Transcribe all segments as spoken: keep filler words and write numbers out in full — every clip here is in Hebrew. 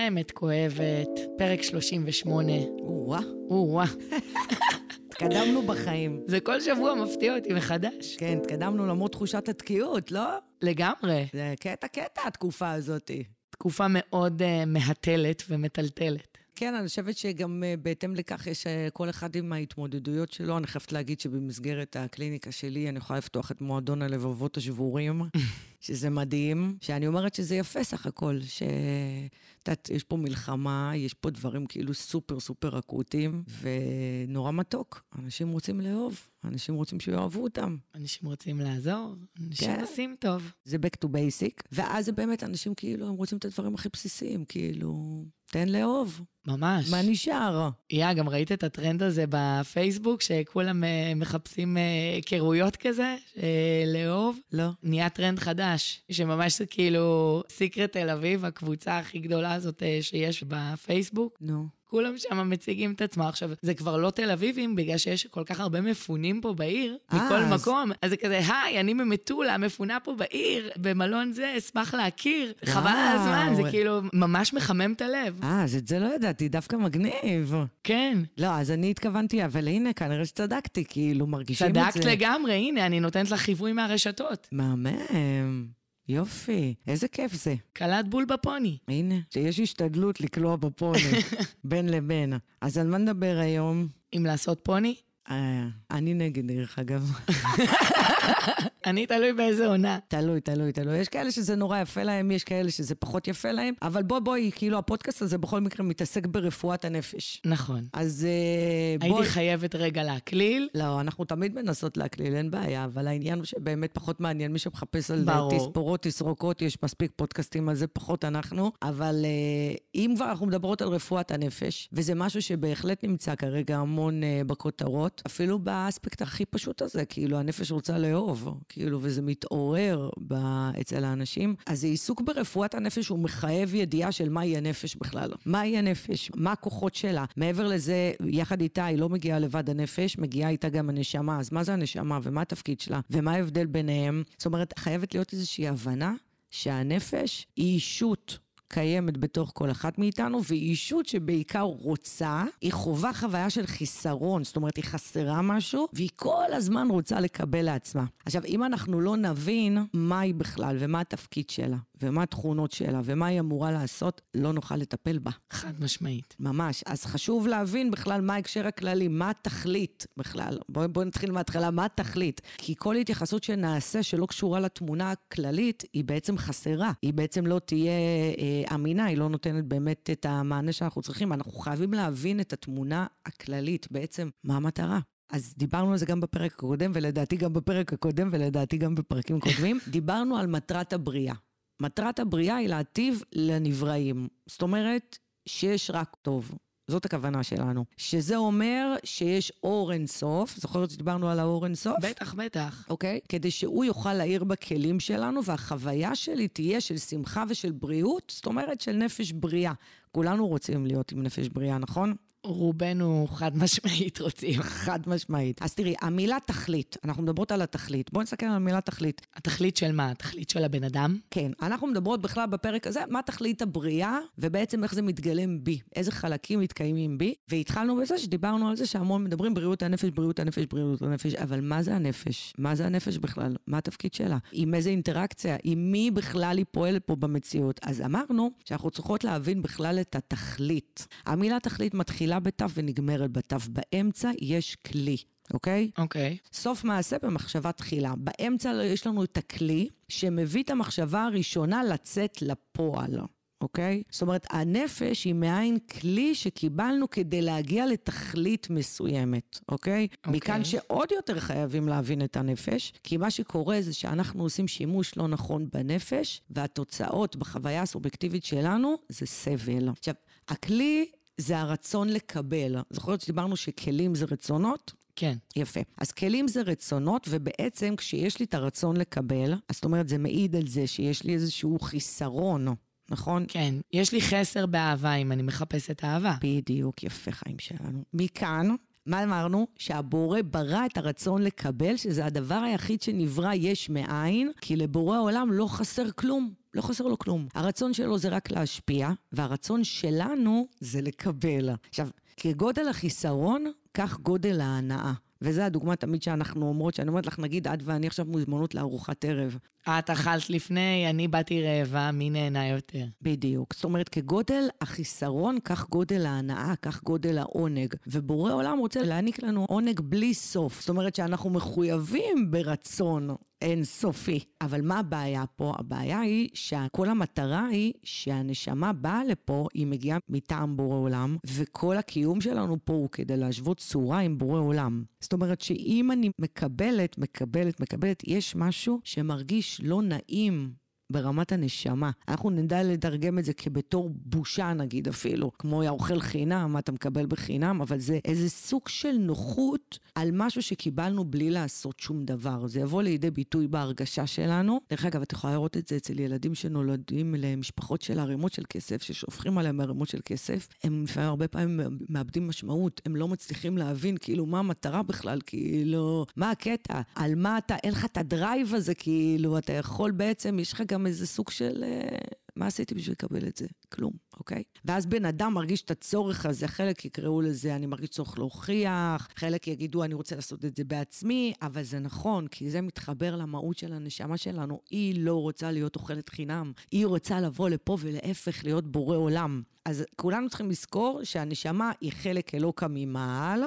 האמת כואבת, פרק שלושים ושמונה. או-ואה. או-ואה. תקדמנו בחיים. זה כל שבוע מפתיע אותי מחדש. כן, תקדמנו למרות תחושת התקיעות, לא? לגמרי. זה קטע-קטע התקופה הזאת. תקופה מאוד uh, מהטלת ומטלטלת. כן, אני חושבת שגם uh, בהתאם לכך יש uh, כל אחד עם ההתמודדויות שלו. אני חייבת להגיד שבמסגרת הקליניקה שלי אני יכולה לפתוח את מועדון הלבבות השבורים, שזה מדהים, שאני אומרת שזה יפה סך הכל, שיש פה מלחמה, יש פה דברים כאילו סופר סופר אקוטיים, ונורא מתוק. אנשים רוצים לאהוב, אנשים רוצים שיאהבו אותם. אנשים רוצים לעזור, אנשים עושים טוב. זה back to basic, ואז זה באמת אנשים כאילו, הם רוצים את הדברים הכי בסיסיים, כאילו, תן לאהוב. ממש. מה נשאר? יא, גם ראית את הטרנד הזה בפייסבוק, שכולם מחפשים היכרויות כזה, לאהוב? לא. נהיה טרנד חדש, שממש זה כאילו, סיקרט תל אביב, הקבוצה הכי גדולה הזאת שיש בפייסבוק. נו. כולם שם מציגים את עצמם. עכשיו, זה כבר לא תל אביבים, בגלל שיש כל כך הרבה מפונים פה בעיר, מכל מקום. אז זה כזה, היי, אני ממטולה, מפונה פה בעיר, במלון זה, אשמח להכיר. חבל הזמן, זה כאילו ממש מחמם את הלב. אה, אז את זה לא ידעתי, דווקא מגניב. כן. לא, אז אני התכוונתי, אבל הנה, כנראה שצדקתי, כאילו מרגישים את זה. צדקת לגמרי, הנה, אני נותנת לך חיווי מהרשתות. מהמם. יופי, איזה כיף זה. קלת בול בפוני. הנה, שיש השתדלות לקלוע בפוני, בין לבין. אז על מה נדבר היום? אם לעשות פוני? אה, אני נגד דרך אגב. אני תלוי באיזה עונה. תלוי, תלוי, תלוי. יש כאלה שזה נורא יפה להם, יש כאלה שזה פחות יפה להם, אבל בוא, בואי, כאילו הפודקאסט הזה בכל מקרה מתעסק ברפואת הנפש. נכון. אז בואי. הייתי חייבת רגע להקליל. לא, אנחנו תמיד מנסות להקליל, אין בעיה, אבל העניין הוא שבאמת פחות מעניין, מי שמחפש על תספורות, תסרוקות, יש מספיק פודקאסטים על זה, פחות אנחנו, אבל אם כבר אנחנו מדברות על רפואת הנפש, וזה משהו שבהחלט נמצא כרגע המון בכותרות, אפילו באספקט הכי פשוט הזה, כאילו הנפש רוצה לאהוב. כאילו, וזה מתעורר אצל האנשים. אז העיסוק ברפואת הנפש הוא מחייב ידיעה של מהי הנפש בכלל. מהי הנפש? מה הכוחות שלה? מעבר לזה, יחד איתה היא לא מגיעה לבד הנפש, מגיעה איתה גם הנשמה. אז מה זה הנשמה ומה התפקיד שלה? ומה ההבדל ביניהם? זאת אומרת, חייבת להיות איזושהי הבנה שהנפש היא אישות. קיימת בתוך כל אחת מאיתנו, והיא אישות שבעיקר רוצה, היא חובה חוויה של חיסרון, זאת אומרת, היא חסרה משהו, והיא כל הזמן רוצה לקבל לעצמה. עכשיו, אם אנחנו לא נבין מה היא בכלל, ומה התפקיד שלה, ומה התכונות שלה, ומה היא אמורה לעשות, לא נוכל לטפל בה. חד משמעית. ממש. אז חשוב להבין בכלל מה ההקשר הכללי, מה התכלית בכלל. בואו בוא נתחיל מההתחלה, מה התכלית? כי כל התייחסות שנעשה שלא קשורה לתמונה הכללית, היא בעצם חסרה. היא בעצם לא תהיה אה, אמינה, היא לא נותנת באמת את המענה שאנחנו צריכים. אנחנו חייבים להבין את התמונה הכללית, בעצם מה המטרה. אז דיברנו על זה גם בפרק הקודם, ולדעתי גם בפרק הקודם, ולדעתי גם בפרקים קודמים. דיברנו על מטרת הבריאה. מטרת הבריאה היא להטיב לנבראים. זאת אומרת שיש רק טוב. זאת הכוונה שלנו. שזה אומר שיש אור אינסוף. זוכרת שדיברנו על האור אינסוף? בטח, בטח. אוקיי? כדי שהוא יוכל להעיר בכלים שלנו, והחוויה שלי תהיה של שמחה ושל בריאות, זאת אומרת של נפש בריאה. כולנו רוצים להיות עם נפש בריאה, נכון? רובנו חד משמעית רוצים. חד משמעית. אז תראי, המילה תכלית, אנחנו מדברות על התכלית. בואו נסתכל על המילה תכלית. התכלית של מה? התכלית של הבן אדם? כן, אנחנו מדברות בכלל בפרק הזה, מה תכלית הבריאה, ובעצם איך זה מתגלם בי, איזה חלקים מתקיימים בי, והתחלנו בזה שדיברנו על זה שהמון מדברים בריאות הנפש, בריאות הנפש, בריאות הנפש, אבל מה זה הנפש? מה זה הנפש בכלל? מה התפקיד שלה? עם איזה אינטראקציה? עם מי בכלל היא פועלת פה במציאות? אז אמרנו שאנחנו צריכות להבין בכלל את התכלית. המילה תכלית מתחילה בתף ונגמרת בתף. באמצע יש כלי, אוקיי? אוקיי. סוף מעשה במחשבה תחילה. באמצע יש לנו את הכלי שמביא את המחשבה הראשונה לצאת לפועל. אוקיי? זאת אומרת, הנפש היא מאין כלי שקיבלנו כדי להגיע לתכלית מסוימת, אוקיי? מכאן שעוד יותר חייבים להבין את הנפש, כי מה שקורה זה שאנחנו עושים שימוש לא נכון בנפש, והתוצאות בחוויה הסובייקטיבית שלנו זה סבל. עכשיו, הכלי זה הרצון לקבל. זוכרת שדיברנו שכלים זה רצונות? כן. יפה. אז כלים זה רצונות, ובעצם כשיש לי את הרצון לקבל, אז זאת אומרת, זה מעיד על זה שיש לי איזשהו חיסרון, נכון? כן. יש לי חסר באהבה אם אני מחפשת אהבה. בדיוק, יפה חיים שלנו. מכאן, מה אמרנו? שהבורא ברא את הרצון לקבל, שזה הדבר היחיד שנברא יש מאין, כי לבורא העולם לא חסר כלום. לא חסר לו כלום. הרצון שלו זה רק להשפיע, והרצון שלנו זה לקבל. עכשיו, כגודל החיסרון, כך גודל ההנאה. וזו הדוגמה תמיד שאנחנו אומרות, שאני אומרת לך, נגיד, את ואני עכשיו מוזמנות לארוחת ערב. את אכלת לפני, אני באתי רעבה, מי נהנה יותר? בדיוק. זאת אומרת, כגודל החיסרון, כך גודל ההנאה, כך גודל העונג. ובורא עולם רוצה להעניק לנו עונג בלי סוף. זאת אומרת שאנחנו מחויבים ברצון אינסופי. אבל מה הבעיה פה? הבעיה היא שכל המטרה היא שהנשמה באה לפה, היא מגיעה מטעם בורא עולם, וכל הקיום שלנו פה הוא כדי להשוות צורה עם בורא עולם. זאת אומרת שאם אני מקבלת, מקבלת, מקבלת, יש משהו שמרגיש לא נעים ברמת הנשמה. אנחנו נדע לדרגם את זה כבתור בושה נגיד אפילו, כמו אוכל חינם, מה אתה מקבל בחינם, אבל זה איזה סוג של נוחות על משהו שקיבלנו בלי לעשות שום דבר. זה יבוא לידי ביטוי בהרגשה שלנו. דרך אגב, את יכולה לראות את זה אצל ילדים שנולדים למשפחות של ערימות של כסף, ששופכים עליהם ערימות של כסף, הם לפעמים הרבה פעמים מאבדים משמעות, הם לא מצליחים להבין כאילו מה המטרה בכלל, כאילו מה הקטע, על מה אתה, אין לך את הדרייב הזה, כאילו אתה יכול בעצם, יש לך גם איזה סוג של, מה עשיתי בשביל לקבל את זה? כלום, אוקיי? ואז בן אדם מרגיש את הצורך הזה, חלק יקראו לזה, אני מרגיש צורך להוכיח, חלק יגידו, אני רוצה לעשות את זה בעצמי, אבל זה נכון, כי זה מתחבר למהות של הנשמה שלנו, היא לא רוצה להיות אוכלת חינם, היא רוצה לבוא לפה ולהפך להיות בורא עולם. אז כולנו צריכים לזכור שהנשמה היא חלק אלוקה ממעל,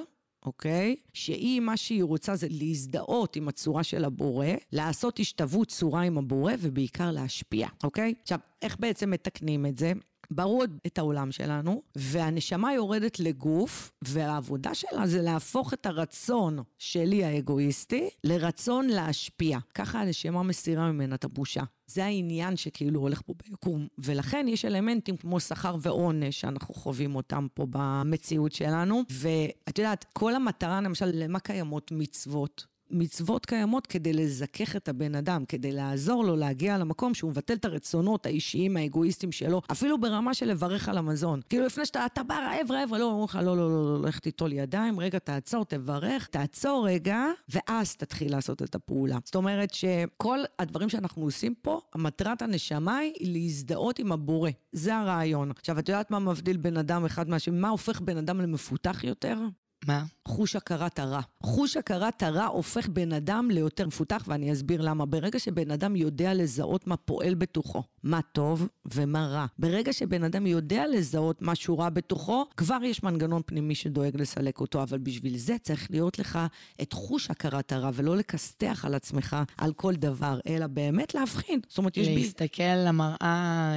אוקיי? שהיא, מה שהיא רוצה זה להזדהות עם הצורה של הבורא, לעשות השתוות צורה עם הבורא, ובעיקר להשפיע, אוקיי? עכשיו, איך בעצם מתקנים את זה? ברור את העולם שלנו, והנשמה יורדת לגוף, והעבודה שלה זה להפוך את הרצון שלי האגואיסטי, לרצון להשפיע. ככה הנשמה מסירה ממנה את הבושה. זה העניין שכאילו הולך פה ביקום, ולכן יש אלמנטים כמו שכר ועונש שאנחנו חווים אותם פה במציאות שלנו, ואת יודעת, כל המטרה למשל למה קיימות מצוות, מצוות קיימות כדי לזכך את הבן אדם, כדי לעזור לו להגיע למקום שהוא מבטל את הרצונות האישיים, האגואיסטים שלו, אפילו ברמה של לברך על המזון. כאילו לפני שאתה, אתה בא רעב, רעב, לא, אומרך, לא, לא, לא, לא, לך תיטול ידיים, רגע, תעצור, תברך, תעצור רגע, ואז תתחיל לעשות את הפעולה. זאת אומרת שכל הדברים שאנחנו עושים פה, המטרת הנשמה היא להזדהות עם הבורא. זה הרעיון. עכשיו, את יודעת מה מבדיל בן אדם אחד מהשני? מה הופך בן אדם למפותח יותר? מה? חוש הכרת הרע. חוש הכרת הרע הופך בן אדם ליותר מפותח, ואני אסביר למה. ברגע שבן אדם יודע לזהות מה פועל בתוכו, מה טוב ומה רע. ברגע שבן אדם יודע לזהות מה שהוא רע בתוכו, כבר יש מנגנון פנימי שדואג לסלק אותו, אבל בשביל זה צריך להיות לך את חוש הכרת הרע, ולא לקסתח על עצמך על כל דבר, אלא באמת להבחין. זאת אומרת, יש בי... להסתכל למראה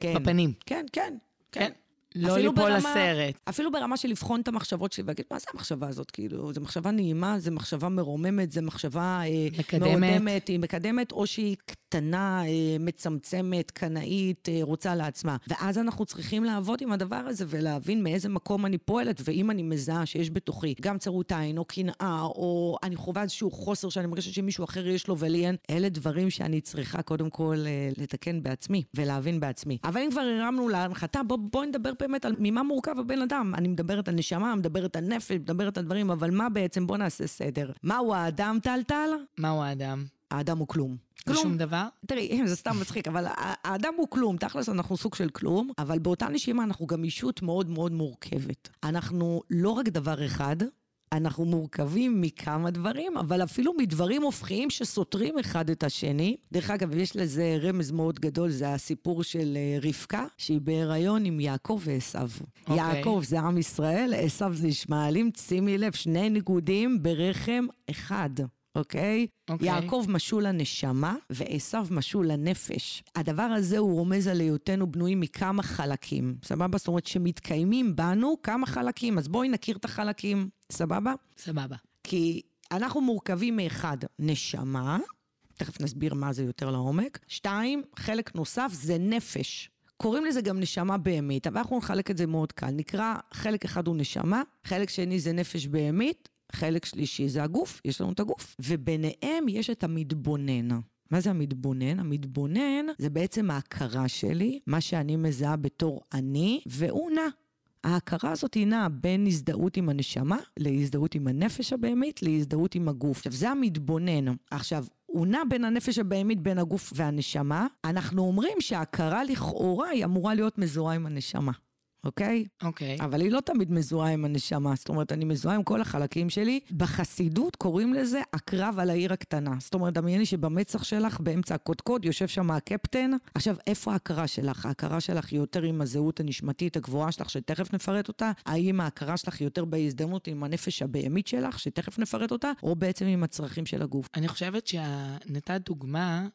כן. בפנים. כן, כן, כן. כן. לא ליפול לסרט. אפילו ברמה של לבחון את המחשבות שלי, ואגיד, מה זה המחשבה הזאת? כאילו, זו מחשבה נעימה, זו מחשבה מרוממת, זו מחשבה מעודמת, היא מקדמת, או שהיא קטנה, מצמצמת, קנאית, רוצה לעצמה. ואז אנחנו צריכים לעבוד עם הדבר הזה, ולהבין מאיזה מקום אני פועלת, ואם אני מזהה שיש בתוכי גם צרות עין, או קנאה, או אני חווה איזשהו חוסר, שאני מרגישה שמישהו אחר יש לו וליין, אלה דברים שאני צריכה קודם כל לתקן בעצמי, ולהבין בעצמי. אבל אם כבר הרמנו להנחתה, בוא, בוא נדבר באמת על ממה מורכב הבן אדם. אני מדברת על נשמה, מדברת על נפש, מדברת על דברים, אבל מה בעצם? בוא נעשה סדר. מהו האדם, טל-טל? מהו האדם? האדם הוא כלום. שום דבר? תראי, זה סתם מצחיק, אבל האדם הוא כלום, תכלס אנחנו סוג של כלום, אבל באותה נשימה אנחנו גם אישות מאוד מאוד מורכבת. אנחנו לא רק דבר אחד, אנחנו מורכבים מכמה דברים, אבל אפילו מדברים הופכיים שסותרים אחד את השני. דרך אגב, יש לזה רמז מאוד גדול, זה הסיפור של רבקה, שהיא בהיריון עם יעקב ועשו. Okay. יעקב זה עם ישראל, עשו זה ישמעלים, שימי לב, שני ניגודים ברחם אחד. אוקיי? Okay. Okay. יעקב משול לנשמה, ועשו משול לנפש. הדבר הזה הוא רומז על היותנו בנויים מכמה חלקים. סבבה? זאת אומרת שמתקיימים בנו כמה חלקים, אז בואי נכיר את החלקים. סבבה? סבבה. כי אנחנו מורכבים מאחד, נשמה, תכף נסביר מה זה יותר לעומק, שתיים, חלק נוסף זה נפש. קוראים לזה גם נשמה בהמית, אבל אנחנו נחלק את זה מאוד קל. נקרא, חלק אחד הוא נשמה, חלק שני זה נפש בהמית, חלק שלישי זה הגוף, יש לנו את הגוף, וביניהם יש את המתבונן. מה זה המתבונן? המתבונן זה בעצם ההכרה שלי, מה שאני מזהה בתור אני, והוא נע. ההכרה הזאת היא נעה בין הזדהות עם הנשמה, להזדהות עם הנפש הבאמית, להזדהות עם הגוף. עכשיו, זה המתבונן. עכשיו, הוא נע בין הנפש הבהמית, בין הגוף והנשמה. אנחנו אומרים שההכרה לכאורה היא אמורה להיות מזוהה עם הנשמה. אוקיי? אוקיי. אבל היא לא תמיד מזוהה עם הנשמה, זאת אומרת, אני מזוהה עם כל החלקים שלי, בחסידות קוראים לזה הקרב על העיר הקטנה, זאת אומרת, דמייני שבמצח שלך, באמצע הקודקוד, יושב שם הקפטן, עכשיו, איפה ההכרה שלך? ההכרה שלך היא יותר עם הזהות הנשמתית הגבוהה שלך, שתכף נפרט אותה, האם ההכרה שלך היא יותר בהזדמנות עם הנפש הבהמית שלך, שתכף נפרט אותה, או בעצם עם הצרכים של הגוף? אני חושבת שנתת דוגמה,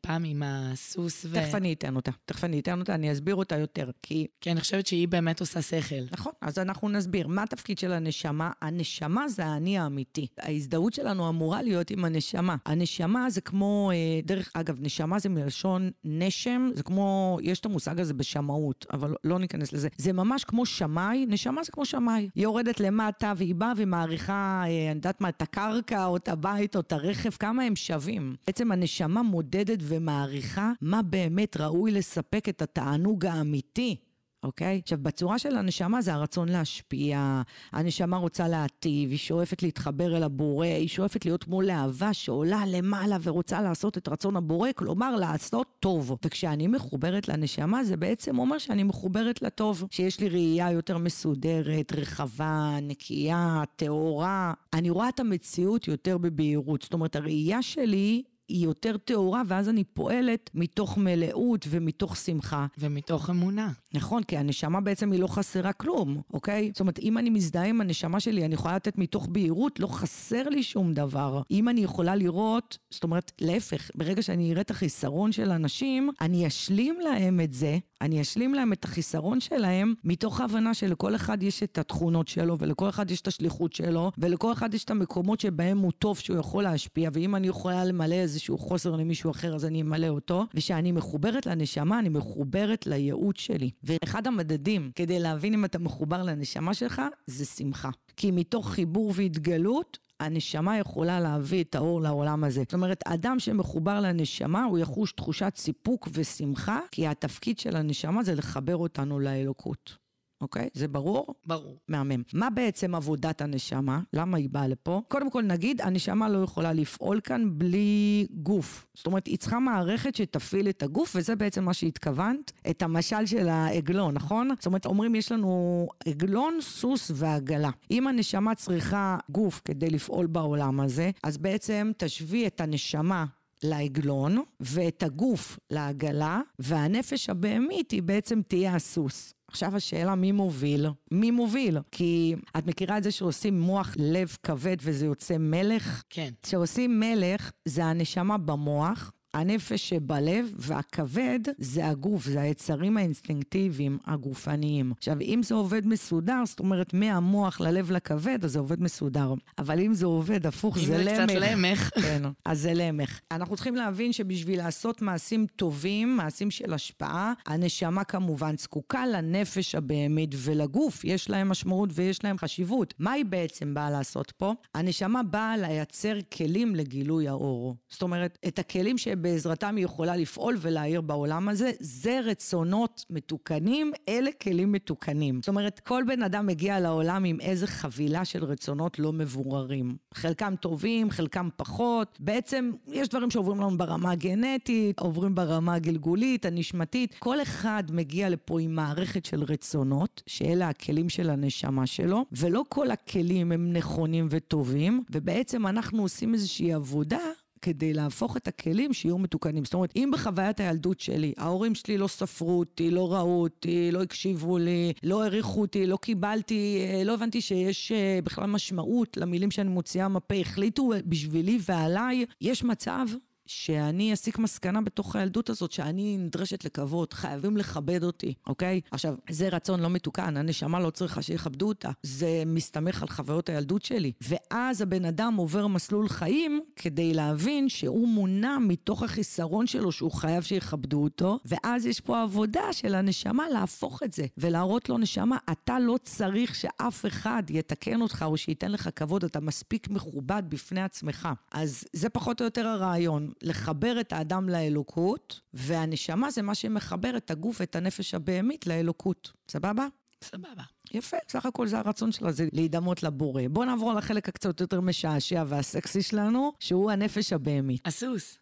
פעם עם הסוס ו... תכף אני אתן אותה, תכף אני אתן אותה, אני אסביר אותה יותר, כי... כי אני חושבת שהיא באמת עושה שכל. נכון, אז אנחנו נסביר. מה התפקיד של הנשמה? הנשמה זה האני האמיתי. ההזדהות שלנו אמורה להיות עם הנשמה. הנשמה זה כמו, דרך אגב, נשמה זה מלשון נשם, זה כמו, יש את המושג הזה בשמאות, אבל לא ניכנס לזה. זה ממש כמו שמאי, נשמה זה כמו שמאי. היא יורדת למטה והיא באה ומעריכה, אני יודעת מה, את הקרקע או את הבית או את הרכב, כמה הם שווים. בעצם הנשמה מודדת ומעריכה מה באמת ראוי לספק את התענוג האמיתי. אוקיי? עכשיו, בצורה של הנשמה זה הרצון להשפיע, הנשמה רוצה להטיב, היא שואפת להתחבר אל הבורא, היא שואפת להיות כמו להבה שעולה למעלה ורוצה לעשות את רצון הבורא, כלומר לעשות טוב. וכשאני מחוברת לנשמה, זה בעצם אומר שאני מחוברת לטוב, שיש לי ראייה יותר מסודרת, רחבה, נקייה, תאורה. אני רואה את המציאות יותר בבהירות, זאת אומרת, הראייה שלי... היא יותר תאורה, ואז אני פועלת מתוך מלאות ומתוך שמחה. ומתוך אמונה. נכון, כי הנשמה בעצם היא לא חסרה כלום, אוקיי? זאת אומרת, אם אני מזדהה עם הנשמה שלי, אני יכולה לתת מתוך בהירות, לא חסר לי שום דבר. אם אני יכולה לראות, זאת אומרת, להפך, ברגע שאני אראה את החיסרון של אנשים, אני אשלים להם את זה, אני אשלים להם את החיסרון שלהם, מתוך ההבנה שלכל אחד יש את התכונות שלו, ולכל אחד יש את השליחות שלו, ולכל אחד יש את המקומות שבהם הוא טוב, שהוא יכול להשפיע, ואם אני יכולה למלא איזשהו חוסר למישהו אחר, אז אני אמלא אותו, ושאני מחוברת לנשמה, אני מחוברת לייעוד שלי. ואחד המדדים, כדי להבין אם אתה מחובר לנשמה שלך, זה שמחה. כי מתוך חיבור והתגלות, הנשמה יכולה להביא את האור לעולם הזה. זאת אומרת, אדם שמחובר לנשמה, הוא יחוש תחושת סיפוק ושמחה, כי התפקיד של הנשמה זה לחבר אותנו לאלוקות. אוקיי? זה ברור? ברור. מהמם. מה בעצם עבודת הנשמה? למה היא באה לפה? קודם כל נגיד, הנשמה לא יכולה לפעול כאן בלי גוף. זאת אומרת, היא צריכה מערכת שתפעיל את הגוף, וזה בעצם מה שהתכוונת, את המשל של העגלון, נכון? זאת אומרת, אומרים, יש לנו עגלון, סוס ועגלה. אם הנשמה צריכה גוף כדי לפעול בעולם הזה, אז בעצם תשווי את הנשמה לעגלון, ואת הגוף לעגלה, והנפש הבהמית היא בעצם תהיה הסוס. עכשיו השאלה, מי מוביל? מי מוביל? כי את מכירה את זה שעושים מוח לב כבד וזה יוצא מלך? כן. שעושים מלך זה הנשמה במוח, הנפש שבלב, והכבד זה הגוף, זה היצרים האינסטינקטיביים הגופניים. עכשיו, אם זה עובד מסודר, זאת אומרת, מהמוח ללב לכבד, אז זה עובד מסודר. אבל אם זה עובד, הפוך, זה למח. אם זה קצת למח. כן, אז זה למח. אנחנו צריכים להבין שבשביל לעשות מעשים טובים, מעשים של השפעה, הנשמה כמובן זקוקה לנפש הבהמית ולגוף. יש להם משמעות ויש להם חשיבות. מה היא בעצם באה לעשות פה? הנשמה באה לייצר כלים לגילוי האור. זאת אומרת, את הכלים שבה בעזרתם היא יכולה לפעול ולהעיר בעולם הזה, זה רצונות מתוקנים, אלה כלים מתוקנים. זאת אומרת, כל בן אדם מגיע לעולם עם איזה חבילה של רצונות לא מבוררים. חלקם טובים, חלקם פחות. בעצם, יש דברים שעוברים לנו ברמה הגנטית, עוברים ברמה הגלגולית, הנשמתית. כל אחד מגיע לפה עם מערכת של רצונות, שאלה הכלים של הנשמה שלו, ולא כל הכלים הם נכונים וטובים, ובעצם אנחנו עושים איזושהי עבודה, כדי להפוך את הכלים שיהיו מתוקנים. זאת אומרת, אם בחוויית הילדות שלי, ההורים שלי לא ספרו אותי, לא ראו אותי, לא הקשיבו לי, לא העריכו אותי, לא קיבלתי, לא הבנתי שיש בכלל משמעות למילים שאני מוציאה מפה, החליטו בשבילי ועליי, יש מצב שאני אסיק מסקנה בתוך הילדות הזאת, שאני נדרשת לקוות, חייבים לכבד אותי, אוקיי? עכשיו, זה רצון לא מתוקן, הנשמה לא צריכה שיכבדו אותה, זה מסתמך על חוויות הילדות שלי, ואז הבן אדם עובר מסלול חיים, כדי להבין שהוא מונע מתוך החיסרון שלו, שהוא חייב שיכבדו אותו, ואז יש פה עבודה של הנשמה להפוך את זה, ולהראות לו נשמה, אתה לא צריך שאף אחד יתקן אותך, או שייתן לך כבוד, אתה מספיק מכובד בפני עצמך. אז זה פחות או יותר הרעיון. לחבר את האדם לאלוקות, והנשמה זה מה שמחבר את הגוף, את הנפש הבהמית לאלוקות. סבבה? סבבה. יפה, סך הכל זה הרצון שלה, זה להידמות לבורא. בוא נעבור לחלק הקצת יותר משעשע והסקסי שלנו, שהוא הנפש הבהמית. הסוס.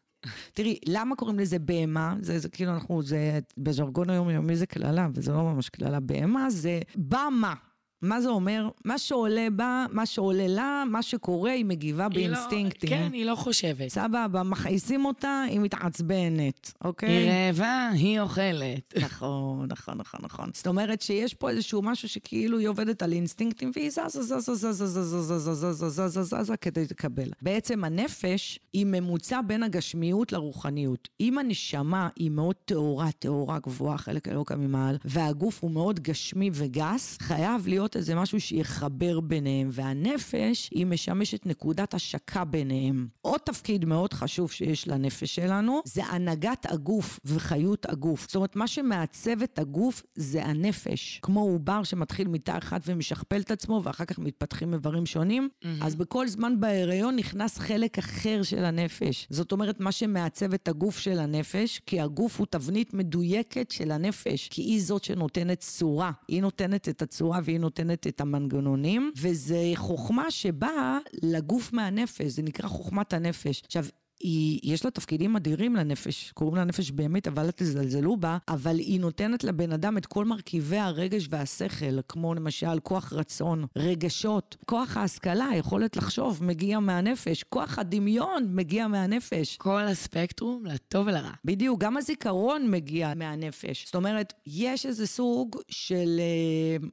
תראי, למה קוראים לזה בהמה? זה, זה כאילו אנחנו, זה בז'רגון היומיומי זה כללה, וזה לא ממש כללה. בהמה זה במה. מה זה אומר? מה שעולה בה, מה שעולה לה, מה שקורה, היא מגיבה באינסטינקטים. כן, היא לא חושבת. סבבה, מכעיסים אותה, היא מתעצבנת, אוקיי? היא רעבה, היא אוכלת. נכון, נכון, נכון, נכון. זאת אומרת שיש פה איזשהו משהו שכאילו היא עובדת על אינסטינקטים, והיא זזה, זזה, זזה, זזה, זזה, זזה, זזה, זזה, כדי לקבל. בעצם הנפש היא ממוצע בין הגשמיות לרוחניות. אם הנשמה היא מאוד טהורה, טהורה גבוהה, חלק אלוקה ממעל, והגוף הוא מאוד גשמי וגס, חייב להיות איזה משהו שיחבר ביניהם, והנפש היא משמשת נקודת השקה ביניהם. עוד תפקיד מאוד חשוב שיש לנפש שלנו, זה הנהגת הגוף וחיות הגוף. זאת אומרת, מה שמעצב את הגוף זה הנפש. כמו עובר שמתחיל מיטה אחת ומשכפל את עצמו, ואחר כך מתפתחים איברים שונים, mm-hmm. אז בכל זמן בהיריון נכנס חלק אחר של הנפש. זאת אומרת, מה שמעצב את הגוף של הנפש, כי הגוף הוא תבנית מדויקת של הנפש, כי היא זאת שנותנת צורה. היא נותנת את הצורה והיא נותנת נותנת את המנגנונים, וזה חוכמה שבאה לגוף מהנפש, זה נקרא חוכמת הנפש. עכשיו, היא, יש לה תפקידים אדירים לנפש, קוראים לה נפש באמת, אבל תזלזלו בה, אבל היא נותנת לבן אדם את כל מרכיבי הרגש והשכל, כמו למשל כוח רצון, רגשות, כוח ההשכלה, יכולת לחשוב, מגיע מהנפש, כוח הדמיון מגיע מהנפש. כל הספקטרום, לטוב ולרע. בדיוק, גם הזיכרון מגיע מהנפש. זאת אומרת, יש איזה סוג של,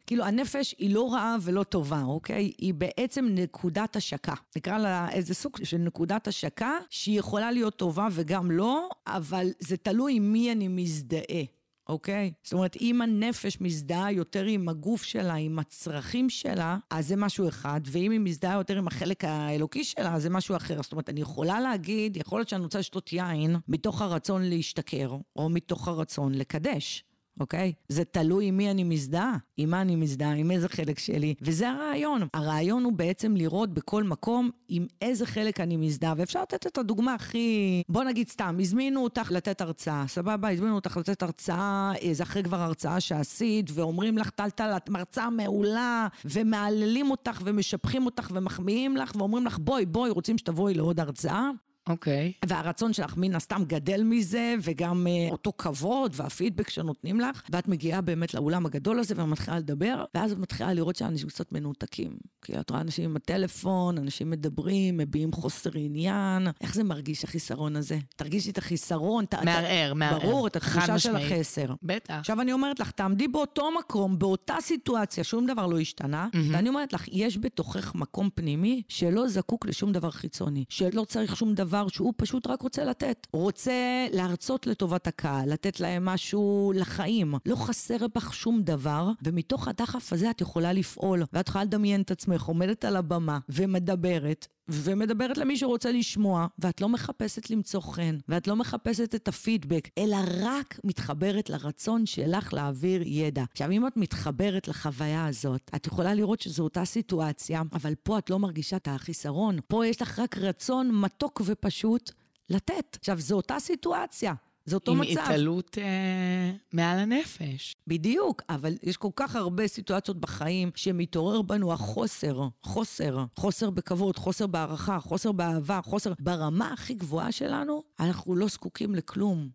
כאילו הנפש היא לא רעה ולא טובה, אוקיי? היא בעצם נקודת השקה. נקרא לה איזה סוג של נקודת השקה, שהיא יכולה להיות טובה וגם לא, אבל זה תלוי מי אני מזדהה, אוקיי? זאת אומרת, אם הנפש מזדהה יותר עם הגוף שלה, עם הצרכים שלה, אז זה משהו אחד, ואם היא מזדהה יותר עם החלק האלוקי שלה, אז זה משהו אחר. זאת אומרת, אני יכולה להגיד, יכול להיות שאני רוצה לשתות יין, מתוך הרצון להשתכר, או מתוך הרצון לקדש. אוקיי? זה תלוי עם מי אני מזדהה, עם מה אני מזדהה, עם איזה חלק שלי, וזה הרעיון. הרעיון הוא בעצם לראות בכל מקום עם איזה חלק אני מזדהה, ואפשר לתת את הדוגמה הכי, בוא נגיד סתם, הזמינו אותך לתת הרצאה, סבבה, הזמינו אותך לתת הרצאה, זה אחרי כבר הרצאה שעשית, ואומרים לך טל טל, את מרצאה מעולה, ומעללים אותך, ומשפחים אותך, ומחמיאים לך, ואומרים לך בואי, בואי, רוצים שתבואי לעוד הרצאה? אוקיי. Okay. והרצון שלך מן הסתם גדל מזה, וגם uh, אותו כבוד והפידבק שנותנים לך, ואת מגיעה באמת לאולם הגדול הזה, ומתחילה לדבר, ואז את מתחילה לראות שאנשים קצת מנותקים. כי את רואה אנשים עם הטלפון, אנשים מדברים, מביאים חוסר עניין. איך זה מרגיש החיסרון הזה? תרגישי את החיסרון. מערער, מערער. ברור, את התחושה של החסר. בטח. עכשיו אני אומרת לך, תעמדי באותו מקום, באותה סיטואציה, שום דבר לא השתנה, mm-hmm. ואני אומרת לך, יש בתוכך מקום פנימי שלא זקוק לשום דבר חיצוני, שלא צריך שום דבר שהוא פשוט רק רוצה לתת. רוצה להרצות לטובת הקהל, לתת להם משהו לחיים. לא חסר בך שום דבר, ומתוך הדחף הזה את יכולה לפעול, ואת יכולה לדמיין את עצמך, עומדת על הבמה ומדברת, ומדברת למי שרוצה לשמוע, ואת לא מחפשת למצוא חן, ואת לא מחפשת את הפידבק, אלא רק מתחברת לרצון שלך להעביר ידע. עכשיו, אם את מתחברת לחוויה הזאת, את יכולה לראות שזו אותה סיטואציה, אבל פה את לא מרגישה את החיסרון. פה יש לך רק רצון מתוק ופשוט לתת. עכשיו, זו אותה סיטואציה. זה אותו מצב. עם התעלות אה, מעל הנפש. בדיוק, אבל יש כל כך הרבה סיטואציות בחיים שמתעורר בנו החוסר, חוסר, חוסר בכבוד, חוסר בערכה, חוסר באהבה, חוסר ברמה הכי גבוהה שלנו, אנחנו לא זקוקים לכלום.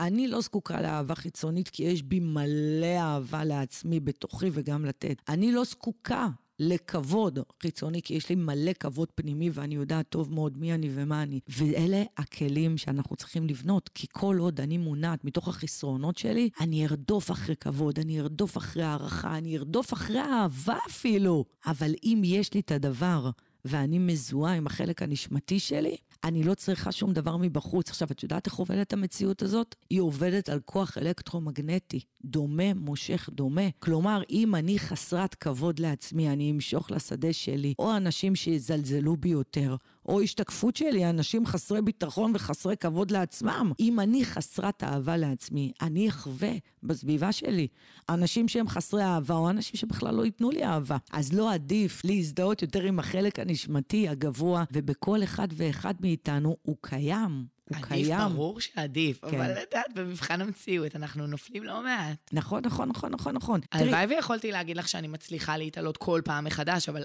אני לא זקוקה לאהבה חיצונית, כי יש בי מלא אהבה לעצמי בתוכי וגם לתת. אני לא זקוקה לכבוד חיצוני, כי יש לי מלא כבוד פנימי, ואני יודעת טוב מאוד מי אני ומה אני. ואלה הכלים שאנחנו צריכים לבנות, כי כל עוד אני מונעת מתוך החסרונות שלי, אני ארדוף אחרי כבוד, אני ארדוף אחרי הערכה, אני ארדוף אחרי אהבה אפילו. אבל אם יש לי את הדבר, ואני מזוהה עם החלק הנשמתי שלי, אני לא צריכה שום דבר מבחוץ. עכשיו, את יודעת איך עובדת המציאות הזאת? היא עובדת על כוח אלקטרומגנטי, דומה, מושך דומה. כלומר, אם אני חסרת כבוד לעצמי, אני אמשוך לשדה שלי, או אנשים שיזלזלו ביותר, או השתקפות שלי, אנשים חסרי ביטחון וחסרי כבוד לעצמם. אם אני חסרת אהבה לעצמי, אני אחווה בסביבה שלי אנשים שהם חסרי אהבה, או אנשים שבכלל לא ייתנו לי אהבה. אז לא עדיף להזדהות יותר עם החלק הנשמתי הגבוה, ובכל אחד ואחד מאיתנו הוא קיים. הוא עדיף, קיים. עדיף, ברור שעדיף, כן. אבל לדעת, במבחן המציאות, אנחנו נופלים לא מעט. נכון, נכון, נכון, נכון, נכון. הלוואי ויכולתי להגיד לך שאני מצליחה להתעלות כל פעם מחדש, אבל...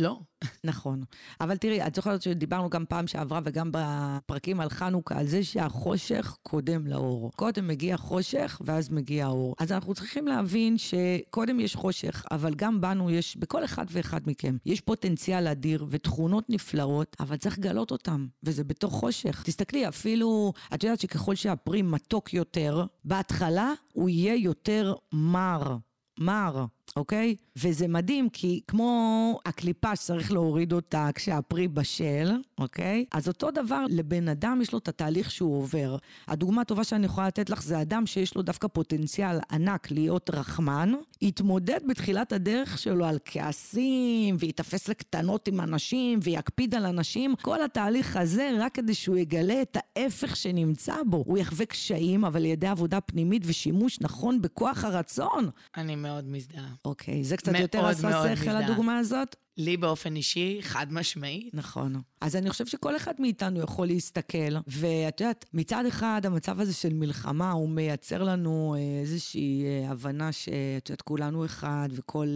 לא. נכון. אבל תראי, את זוכרת שדיברנו גם פעם שעברה וגם בפרקים על חנוכה, על זה שהחושך קודם לאור. קודם מגיע חושך ואז מגיע האור. אז אנחנו צריכים להבין שקודם יש חושך, אבל גם בנו יש, בכל אחד ואחד מכם, יש פוטנציאל אדיר ותכונות נפלאות, אבל צריך לגלות אותם, וזה בתוך חושך. תסתכלי, אפילו, את יודעת שככל שהפרי מתוק יותר, בהתחלה הוא יהיה יותר מר. מר, אוקיי? וזה מדהים, כי כמו הקליפה שצריך להוריד אותה כשהפרי בשל, אוקיי? אז אותו דבר, לבן אדם יש לו את התהליך שהוא עובר. הדוגמה הטובה שאני יכולה לתת לך, זה אדם שיש לו דווקא פוטנציאל ענק להיות רחמן, יתמודד בתחילת הדרך שלו על כעסים, ויתפס לקטנות עם אנשים, ויקפיד על אנשים. כל התהליך הזה, רק כדי שהוא יגלה את ההפך שנמצא בו. הוא יחווה קשיים, אבל לידי עבודה פנימית ושימוש נכון בכוח הרצון. אני מאוד מזדהה. אוקיי, זה קצת יותר עשה שכל הדוגמה הזאת? לי באופן אישי, חד משמעית. נכון. אז אני חושב שכל אחד מאיתנו יכול להסתכל, ואת יודעת, מצד אחד, המצב הזה של מלחמה, הוא מייצר לנו איזושהי הבנה שאת יודעת, כולנו אחד, וכל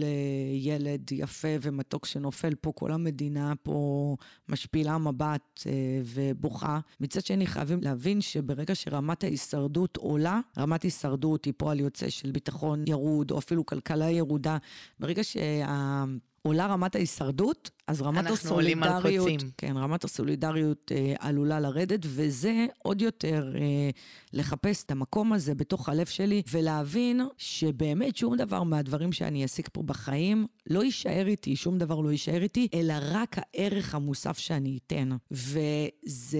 ילד יפה ומתוק שנופל פה, כל המדינה פה משפילה מבט ובוכה. מצד שני, חייבים להבין שברגע שרמת ההישרדות עולה, רמת הישרדות היא פועל יוצא של ביטחון ירוד, או אפילו כלכלה ירודה. ברגע שה... עולה רמת ההישרדות, אז רמת הסולידריות, כן, רמת הסולידריות אה, עלולה לרדת, וזה עוד יותר אה, לחפש את המקום הזה בתוך הלב שלי, ולהבין שבאמת שום דבר מהדברים שאני אעסיק פה בחיים, לא יישאר איתי, שום דבר לא יישאר איתי, אלא רק הערך המוסף שאני אתן. וזה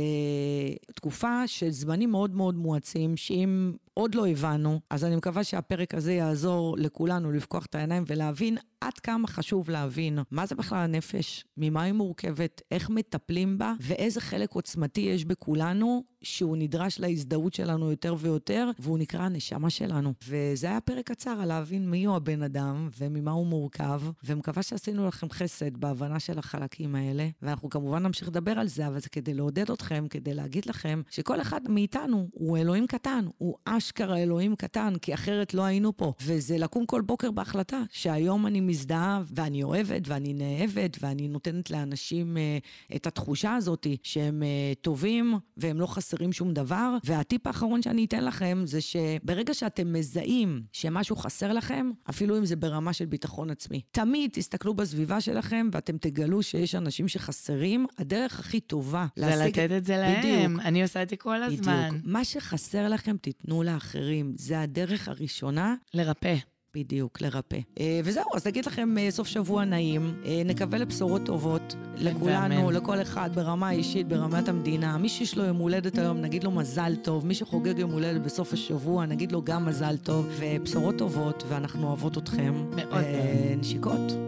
תקופה של זמנים מאוד מאוד מועצים, שאם עוד לא הבנו, אז אני מקווה שהפרק הזה יעזור לכולנו לפקוח את העיניים ולהבין עד כמה חשוב להבין מה זה בכלל הנפש, ממה היא מורכבת, איך מטפלים בה, ואיזה חלק עוצמתי יש בכולנו, שהוא נדרש להזדהות שלנו יותר ויותר, והוא נקרא הנשמה שלנו. וזה היה פרק קצר על להבין מי הוא הבן אדם, וממה הוא מורכב, ומקווה שעשינו לכם חסד בהבנה של החלקים האלה, ואנחנו כמובן נמשיך לדבר על זה, אבל זה כדי לעודד אתכם, כדי להגיד לכם, שכל אחד מאיתנו הוא אלוהים קטן, הוא אשכרה אלוהים קטן, כי אחרת לא היינו פה. וזה לקום כל בוקר בהחלטה, שהיום אני מזדהה, ואני אוהבת, ואני נאהבת, ואני נותנת לאנשים את התחושה הזאת שהם טובים, והם לא חסרים שום דבר. והטיפ האחרון שאני אתן לכם זה שברגע שאתם מזהים שמשהו חסר לכם, אפילו אם זה ברמה של ביטחון עצמי, תמיד תסתכלו בסביבה שלכם ואתם תגלו שיש אנשים שחסרים. הדרך הכי טובה זה לתת את זה להם. אני עושה את זה כל הזמן. מה שחסר לכם תיתנו לאחרים. זה הדרך הראשונה לרפא. בדיוק, לרפא. וזהו, אז נגיד לכם סוף שבוע נעים, נקווה לבשורות טובות לכולנו, לכל אחד, ברמה האישית, ברמת המדינה. מי שיש לו יום הולדת היום, נגיד לו מזל טוב. מי שחוגג יום הולדת בסוף השבוע, נגיד לו גם מזל טוב, ובשורות טובות, ואנחנו אוהבות אתכם. מאוד. נשיקות.